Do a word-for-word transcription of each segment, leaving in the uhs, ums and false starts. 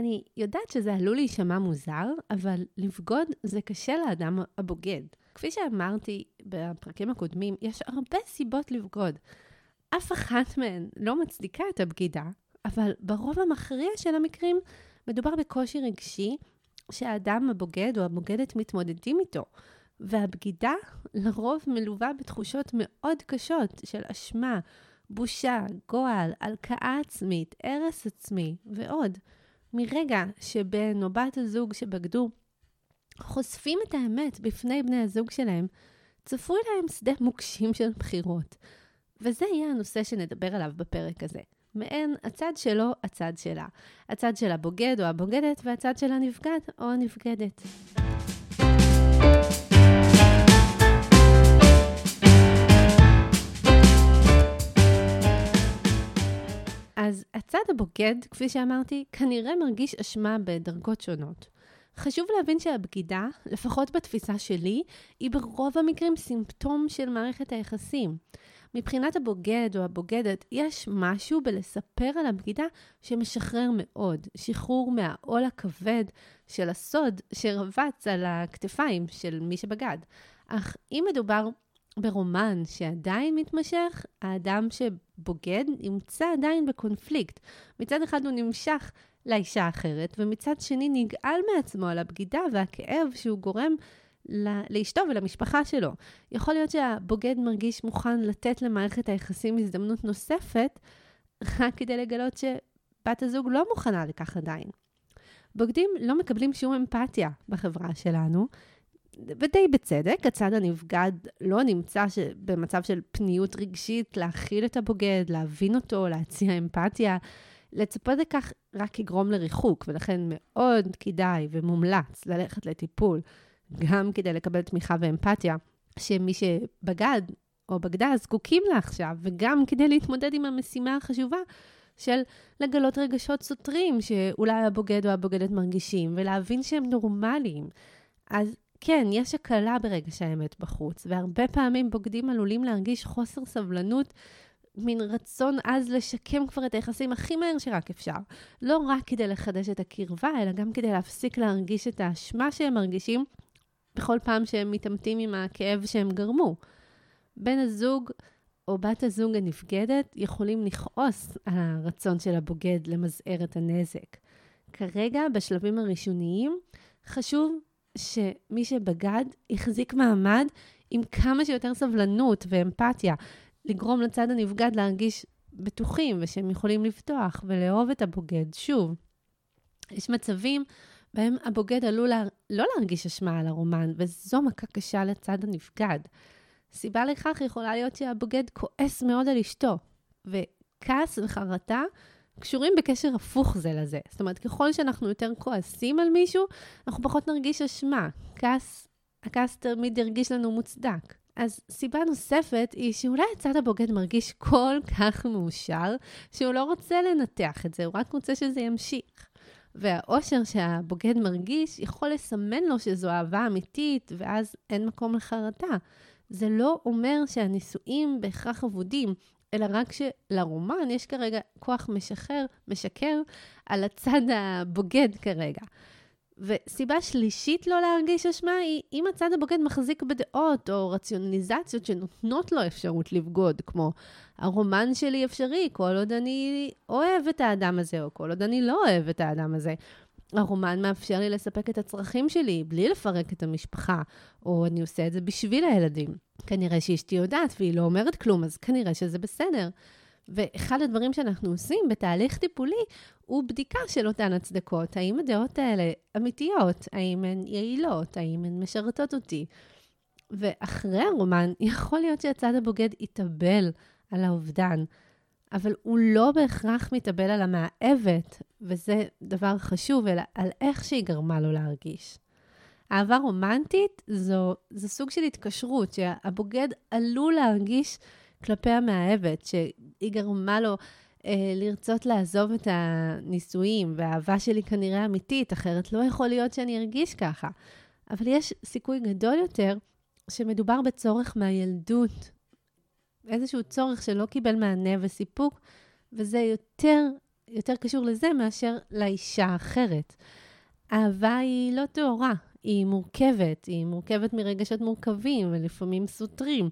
אני יודעת שזה עלול להישמע מוזר, אבל לבגוד זה קשה לאדם הבוגד. כפי שאמרתי בפרקים הקודמים, יש הרבה סיבות לבגוד. אף אחת מהן לא מצדיקה את הבגידה, אבל ברוב המכריע של המקרים מדובר בקושי רגשי שהאדם הבוגד או הבוגדת מתמודדים איתו. והבגידה לרוב מלווה בתחושות מאוד קשות של אשמה, בושה, גועל, הלקאה עצמית, הרס עצמי ועוד. מרגע שבן או בת הזוג שבגדו חושפים את האמת בפני בני הזוג שלהם, צפוי להם שדה מוקשים של בחירות. וזה יהיה הנושא שנדבר עליו בפרק הזה. מעין הצד שלו, הצד שלה. הצד של הבוגד או הבוגדת והצד של הנפגד או הנפגדת. אז הצד הבוגד, כפי שאמרתי, כנראה מרגיש אשמה בדרגות שונות. חשוב להבין שהבגידה, לפחות בתפיסה שלי, היא ברוב המקרים סימפטום של מערכת היחסים. מבחינת הבוגד או הבוגדת, יש משהו בלספר על הבגידה שמשחרר מאוד. שחרור מהעול הכבד של הסוד שרבץ על הכתפיים של מי שבגד. אך אם מדובר ברומן שעדיין מתמשך, האדם שבוגד נמצא עדיין בקונפליקט. מצד אחד הוא נמשך לאישה אחרת, ומצד שני נגעל מעצמו על הבגידה והכאב שהוא גורם לאשתו ולמשפחה שלו. יכול להיות שהבוגד מרגיש מוכן לתת למערכת היחסים הזדמנות נוספת, רק כדי לגלות שבת הזוג לא מוכנה לכך עדיין. בוגדים לא מקבלים שום אמפתיה בחברה שלנו, ודי בצדק, הצד הנפגד לא נמצא במצב של פניות רגשית, להכיל את הבוגד, להבין אותו, להציע אמפתיה, לצפות לכך רק יגרום לריחוק, ולכן מאוד כדאי ומומלץ ללכת לטיפול, גם כדי לקבל תמיכה ואמפתיה, שמי שבגד או בגדה זקוקים לה עכשיו, וגם כדי להתמודד עם המשימה החשובה של לגלות רגשות סותרים, שאולי הבוגד או הבוגדת מרגישים, ולהבין שהם נורמליים. אז כן, יש הקלה ברגש האמת בחוץ, והרבה פעמים בוגדים עלולים להרגיש חוסר סבלנות, מין רצון אז לשקם כבר את היחסים הכי מהר שרק אפשר. לא רק כדי לחדש את הקרבה, אלא גם כדי להפסיק להרגיש את האשמה שהם מרגישים, בכל פעם שהם מתעמתים עם הכאב שהם גרמו. בן הזוג או בת הזוג הנפגדת יכולים לכעוס על הרצון של הבוגד למזער את הנזק. כרגע, בשלבים הראשוניים, חשוב שמי שבגד יחזיק מעמד עם כמה שיותר סבלנות ואמפתיה, לגרום לצד הנפגד להרגיש בטוחים ושהם יכולים לפתוח ולאהוב את הבוגד שוב. יש מצבים בהם הבוגד עלול לה... לא להרגיש אשמה על הרומן, וזו מכה קשה לצד הנפגד. סיבה לכך יכולה להיות שהבוגד כועס מאוד על אשתו, וכעס וחרטה קשורים בקשר הפוך זה לזה. זאת אומרת, ככל שאנחנו יותר כועסים על מישהו, אנחנו פחות נרגיש אשמה. כעס, הכעס תמיד ירגיש לנו מוצדק. אז סיבה נוספת היא שאולי הצד הבוגד מרגיש כל כך מאושר, שהוא לא רוצה לנתח את זה, הוא רק רוצה שזה ימשיך. והאושר שהבוגד מרגיש יכול לסמן לו שזו אהבה אמיתית, ואז אין מקום לחרטה. זה לא אומר שהנישואים בהכרח עבודים, אלא רק שלרומן יש כרגע כוח משחרר, משקר על הצד הבוגד כרגע. וסיבה שלישית לא להרגיש אשמה היא אם הצד הבוגד מחזיק בדעות או רציונליזציות שנותנות לו אפשרות לבגוד, כמו הרומן שלי אפשרי, כל עוד אני אוהב את האדם הזה, או כל עוד אני לא אוהב את האדם הזה. הרומן מאפשר לי לספק את הצרכים שלי בלי לפרק את המשפחה, או אני עושה את זה בשביל הילדים. כנראה שאשתי יודעת והיא לא אומרת כלום, אז כנראה שזה בסדר. ואחד הדברים שאנחנו עושים בתהליך טיפולי הוא בדיקה של אותן הצדקות. האם הדעות האלה אמיתיות? האם הן יעילות? האם הן משרתות אותי? ואחרי הרומן יכול להיות שהצד הבוגד יתאבל על האובדן, אבל הוא לא בהכרח מתאבל על המאהבת, וזה דבר חשוב, אלא על איך שהיא גרמה לו להרגיש. אהבה רומנטית זו, זו סוג של התקשרות שהבוגד עלול להרגיש כלפי המאהבת, שהיא גרמה לו אה, לרצות לעזוב את הנישואים, והאהבה שלי כנראה אמיתית, אחרת לא יכול להיות שאני ארגיש ככה. אבל יש סיכוי גדול יותר שמדובר בצורך מהילדות, איזשהו צורך שלא קיבל מענה וסיפוק, וזה יותר יותר קשור לזה מאשר לאישה האחרת. אהבה היא לא תאורה, היא מורכבת, היא מורכבת מרגשות מורכבים ולפעמים סותרים,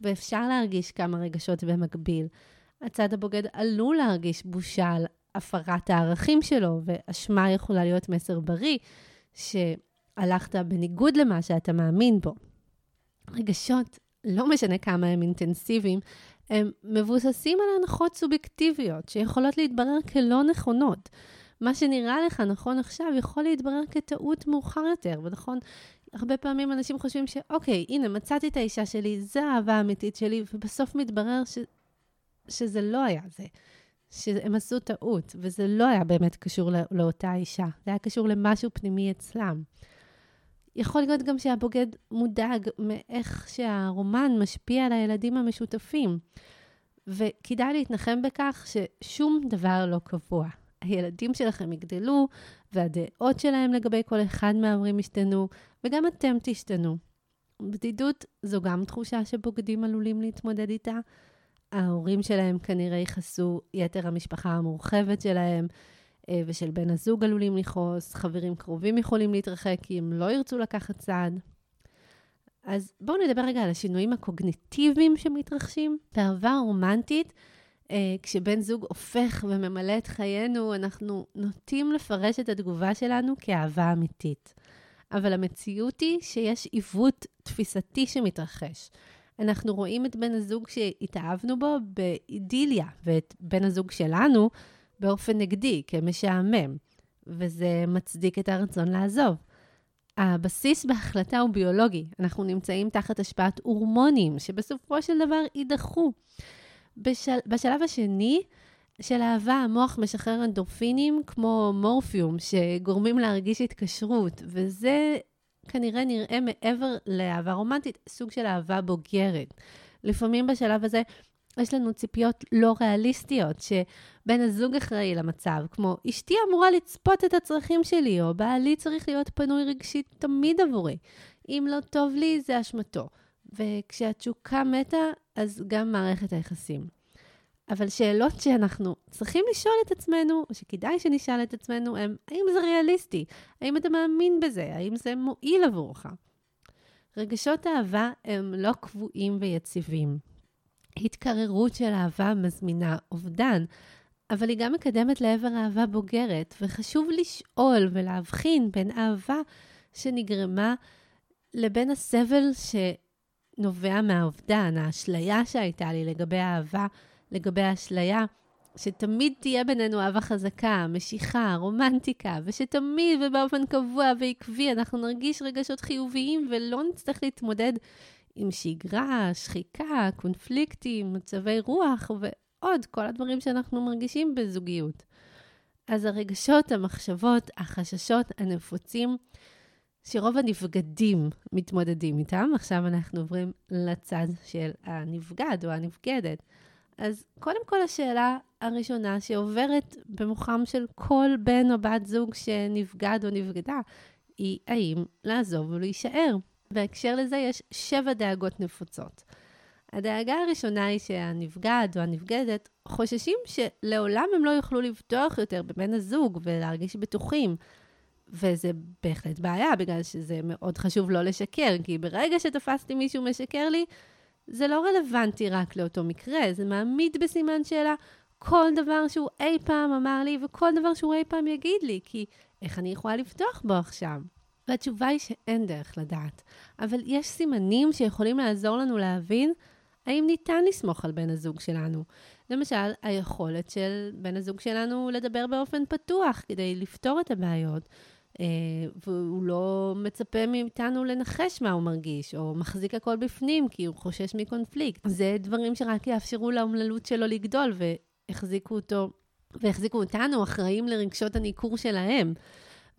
ואפשר להרגיש כמה רגשות במקביל. הצד הבוגד עלול להרגיש בושה על הפרת הערכים שלו, ואשמה יכולה להיות מסר בריא, שהלכת בניגוד למה שאתה מאמין בו. רגשות, לא משנה כמה הם אינטנסיביים, הם מבוססים על הנחות סובייקטיביות, שיכולות להתברר כלא נכונות. מה שנראה לך נכון עכשיו, יכול להתברר כטעות מאוחר יותר, ונכון, הרבה פעמים אנשים חושבים שאוקיי, הנה, מצאתי את האישה שלי, זו האהבה האמיתית שלי, ובסוף מתברר ש... שזה לא היה זה, שהם עשו טעות, וזה לא היה באמת קשור לא... לאותה אישה, זה היה קשור למשהו פנימי אצלם. יכול להיות גם שהבוגד מודאג מאיך שהרומן משפיע על הילדים המשותפים, וכדאי להתנחם בכך ששום דבר לא קבוע. הילדים שלכם יגדלו, והדעות שלהם לגבי כל אחד מההורים ישתנו, וגם אתם תשתנו. בדידות זו גם תחושה שבוגדים עלולים להתמודד איתה. ההורים שלהם כנראה ייחסו, יתר המשפחה המורחבת שלהם, ושל בן הזוג עלולים לחוס, חברים קרובים יכולים להתרחק כי הם לא ירצו לקחת צעד. אז בואו נדבר רגע על השינויים הקוגניטיביים שמתרחשים. באהבה רומנטית, כשבן זוג הופך וממלא את חיינו, אנחנו נוטים לפרש את התגובה שלנו כאהבה אמיתית. אבל המציאות היא שיש עיוות תפיסתי שמתרחש. אנחנו רואים את בן הזוג שהתאהבנו בו באידיליה, ואת בן הזוג שלנו באופן נגדי, כמשעמם, וזה מצדיק את הרצון לעזוב. הבסיס בהחלטה הוא ביולוגי. אנחנו נמצאים תחת השפעת הורמונים, שבסופו של דבר יידחו. בשל... בשלב השני של אהבה, המוח משחרר אנדורפינים כמו מורפיום, שגורמים להרגיש התקשרות, וזה כנראה נראה מעבר לאהבה רומנטית, סוג של אהבה בוגרת. לפעמים בשלב הזה יש לנו ציפיות לא ריאליסטיות, שבן הזוג אחראי למצב, כמו אשתי אמורה לצפות את הצרכים שלי, או בעלי צריך להיות פנוי רגשית תמיד עבורי. אם לא טוב לי, זה אשמתו. וכשהתשוקה מתה, אז גם מערכת היחסים. אבל שאלות שאנחנו צריכים לשאול את עצמנו, או שכדאי שנשאל את עצמנו, הם האם זה ריאליסטי? האם אתה מאמין בזה? האם זה מועיל עבורך? רגשות אהבה הם לא קבועים ויציבים. התקררות של אהבה מזמינה אובדן, אבל היא גם מקדמת לעבר אהבה בוגרת, וחשוב לשאול ולהבחין בין אהבה שנגרמה לבין הסבל שנובע מהאובדן, האשליה שהייתה לי לגבי אהבה, לגבי האשליה, שתמיד תהיה בינינו אהבה חזקה, משיכה, רומנטיקה, ושתמיד ובאופן קבוע ועקבי אנחנו נרגיש רגשות חיוביים ולא נצטרך להתמודד עם שגרה, שחיקה, קונפליקטים, מצבי רוח ועוד כל הדברים שאנחנו מרגישים בזוגיות. אז הרגשות, המחשבות, החששות הנפוצים שרוב הנפגדים מתמודדים איתם, עכשיו אנחנו עוברים לצד של הנפגד או הנפגדת. אז קודם כל השאלה הראשונה שעוברת במוחם של כל בן או בת זוג שנפגד או נפגדה, היא האם לעזוב או להישאר. בהקשר לזה יש שבע דאגות נפוצות. הדאגה הראשונה היא שהנפגד או הנפגדת חוששים שלעולם הם לא יוכלו לבטוח יותר בבן הזוג ולהרגיש בטוחים. וזה בהחלט בעיה, בגלל שזה מאוד חשוב לא לשקר, כי ברגע שתפסתי מישהו משקר לי, זה לא רלוונטי רק לאותו מקרה, זה מעמיד בסימן שאלה כל דבר שהוא אי פעם אמר לי וכל דבר שהוא אי פעם יגיד לי, כי איך אני יכולה לבטוח בו עכשיו? והתשובה היא שאין דרך לדעת, אבל יש סימנים שיכולים לעזור לנו להבין האם ניתן לסמוך על בן הזוג שלנו. למשל, היכולת של בן הזוג שלנו לדבר באופן פתוח כדי לפתור את הבעיות, והוא לא מצפה מאיתנו לנחש מה הוא מרגיש, או מחזיק הכל בפנים כי הוא חושש מקונפליקט. זה דברים שרק יאפשרו להומללות שלו לגדול, והחזיקו אותו, והחזיקו אותנו אחראים לרגשות הניכור שלהם.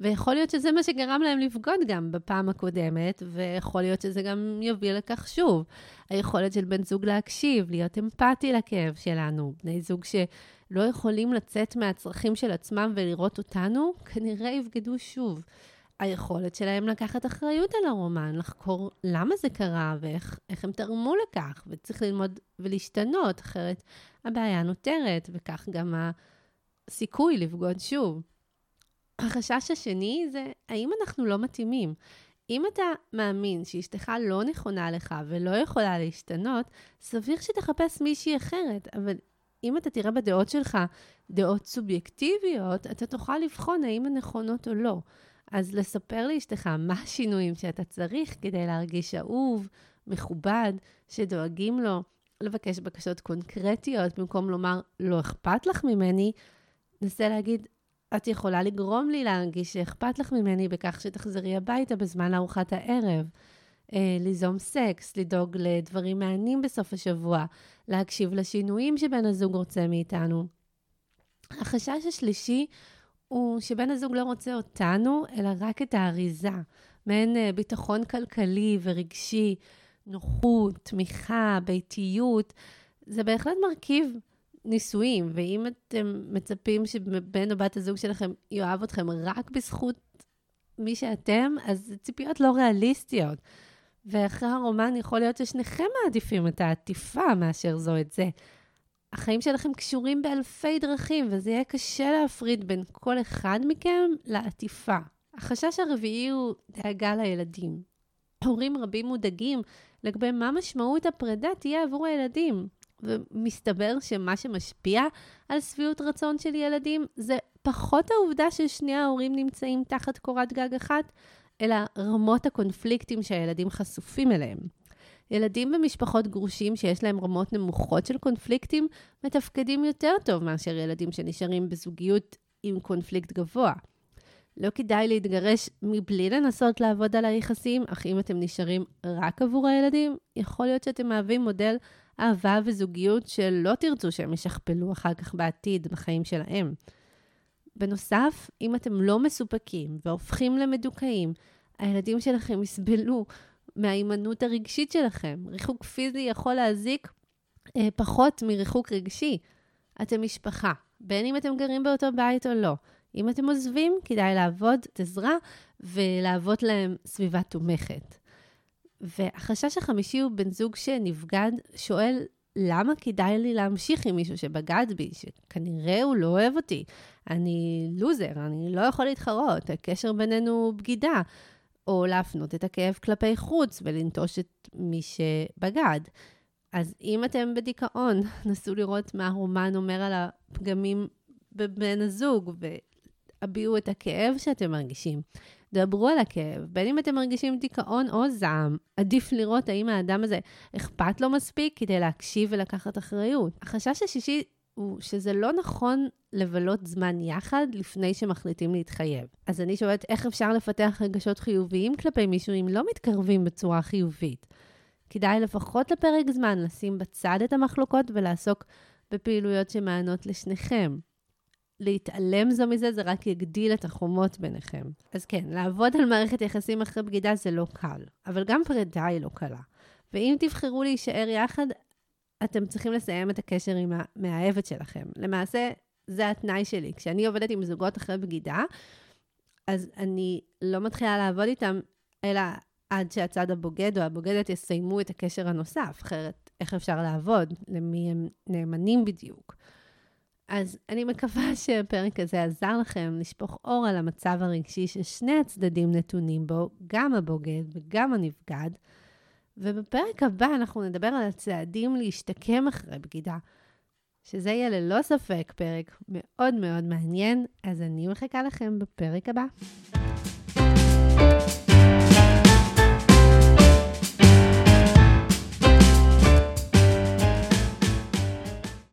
ויכול להיות שזה מה שגרם להם לפגוד גם בפעם הקודמת, ויכול להיות שזה גם יוביל לכך שוב. היכולת של בן זוג להקשיב, להיות אמפתי לכאב שלנו, בני זוג שלא יכולים לצאת מהצרכים של עצמם ולראות אותנו, כנראה יבגדו שוב. היכולת שלהם לקחת אחריות על הרומן, לחקור למה זה קרה ואיך איך הם תרמו לכך, וצריך ללמוד ולהשתנות, אחרת הבעיה נותרת, וכך גם ה... סיכוי לפגוד שוב. החשש השני זה, האם אנחנו לא מתאימים? אם אתה מאמין שאשתך לא נכונה לך ולא יכולה להשתנות, סביר שתחפש מישהי אחרת, אבל אם אתה תראה בדעות שלך דעות סובייקטיביות, אתה תוכל לבחון האם הן נכונות או לא. אז לספר לאשתך מה השינויים שאתה צריך כדי להרגיש אהוב, מכובד, שדואגים לו, לבקש בקשות קונקרטיות, במקום לומר לא אכפת לך ממני, נסה להגיד, את יכולה לגרום לי להרגיש שאכפת לך ממני בכך שתחזרי הביתה בזמן לארוחת הערב, ליזום סקס, לדאוג לדברים מעניינים בסוף השבוע, להקשיב לשינויים שבן הזוג רוצה מאיתנו. החשש השלישי הוא שבן הזוג לא רוצה אותנו, אלא רק את האריזה, מעין ביטחון כלכלי ורגשי, נוחות, תמיכה, ביתיות, זה בהחלט מרכיב נישואים, ואם אתם מצפים שבן או בת הזוג שלכם יאהב אתכם רק בזכות מי שאתם, אז ציפיות לא ריאליסטיות. ואחרי הרומן יכול להיות ששניכם מעדיפים את העטיפה מאשר זו את זה. החיים שלכם קשורים באלפי דרכים, וזה יהיה קשה להפריד בין כל אחד מכם לעטיפה. החשש הרביעי הוא דאגה לילדים. הורים רבים מודאגים לגבי מה משמעות הפרידה תהיה עבור הילדים. ומסתבר שמה שמשפיע על שביעות רצון של ילדים זה פחות העובדה ששני ההורים נמצאים תחת קורת גג אחת, אלא רמות הקונפליקטים שהילדים חשופים אליהם. ילדים במשפחות גרושים שיש להם רמות נמוכות של קונפליקטים מתפקדים יותר טוב מאשר ילדים שנשארים בזוגיות עם קונפליקט גבוה. לא כדאי להתגרש מבלי לנסות לעבוד על היחסים, אך אם אתם נשארים רק עבור הילדים, יכול להיות שאתם מהווים מודל אהבה וזוגיות שלא תרצו שהם ישכפלו אחר כך בעתיד בחיים שלהם. בנוסף, אם אתם לא מסופקים והופכים למדוכאים, הילדים שלכם יסבלו מההימנעות הרגשית שלכם. ריחוק פיזי יכול להזיק אה, פחות מריחוק רגשי. אתם משפחה, בין אם אתם גרים באותו בית או לא. אם אתם עוזבים, כדאי לעבוד את עזרה ולעבוד להם סביבה תומכת. והחשש החמישי הוא בן זוג שנבגד, שואל למה כדאי לי להמשיך עם מישהו שבגד בי, שכנראה הוא לא אוהב אותי, אני לוזר, אני לא יכול להתחרות, הקשר בינינו בגידה, או להפנות את הכאב כלפי חוץ ולנטוש את מי שבגד. אז אם אתם בדיכאון, נסו לראות מה הרומן אומר על הפגמים בבן הזוג, והביאו את הכאב שאתם מרגישים. דברו על הכאב, בין אם אתם מרגישים דיכאון או זעם, עדיף לראות האם האדם הזה אכפת לו מספיק כדי להקשיב ולקחת אחריות. החשש השישי הוא שזה לא נכון לבלות זמן יחד לפני שמחליטים להתחייב. אז אני שואלת איך אפשר לפתח רגשות חיוביים כלפי מישהו אם לא מתקרבים בצורה חיובית. כדאי לפחות לפרק זמן לשים בצד את המחלוקות ולעסוק בפעילויות שמענות לשניכם. להתעלם זו מזה, זה רק יגדיל את החומות ביניכם. אז כן, לעבוד על מערכת יחסים אחרי בגידה זה לא קל, אבל גם פרידה היא לא קלה. ואם תבחרו להישאר יחד, אתם צריכים לסיים את הקשר עם המאהבת שלכם. למעשה, זה התנאי שלי. כשאני עובדת עם זוגות אחרי בגידה, אז אני לא מתחילה לעבוד איתם, אלא עד שהצד הבוגד או הבוגדת יסיימו את הקשר הנוסף. אחרת, איך אפשר לעבוד? למי הם נאמנים בדיוק? אז אני מקווה שהפרק הזה עזר לכם לשפוך אור על המצב הרגשי ששני הצדדים נתונים בו, גם הבוגד וגם הנבגד. ובפרק הבא אנחנו נדבר על הצעדים להשתקם אחרי בגידה, שזה יהיה ללא ספק פרק מאוד מאוד מעניין, אז אני מחכה לכם בפרק הבא.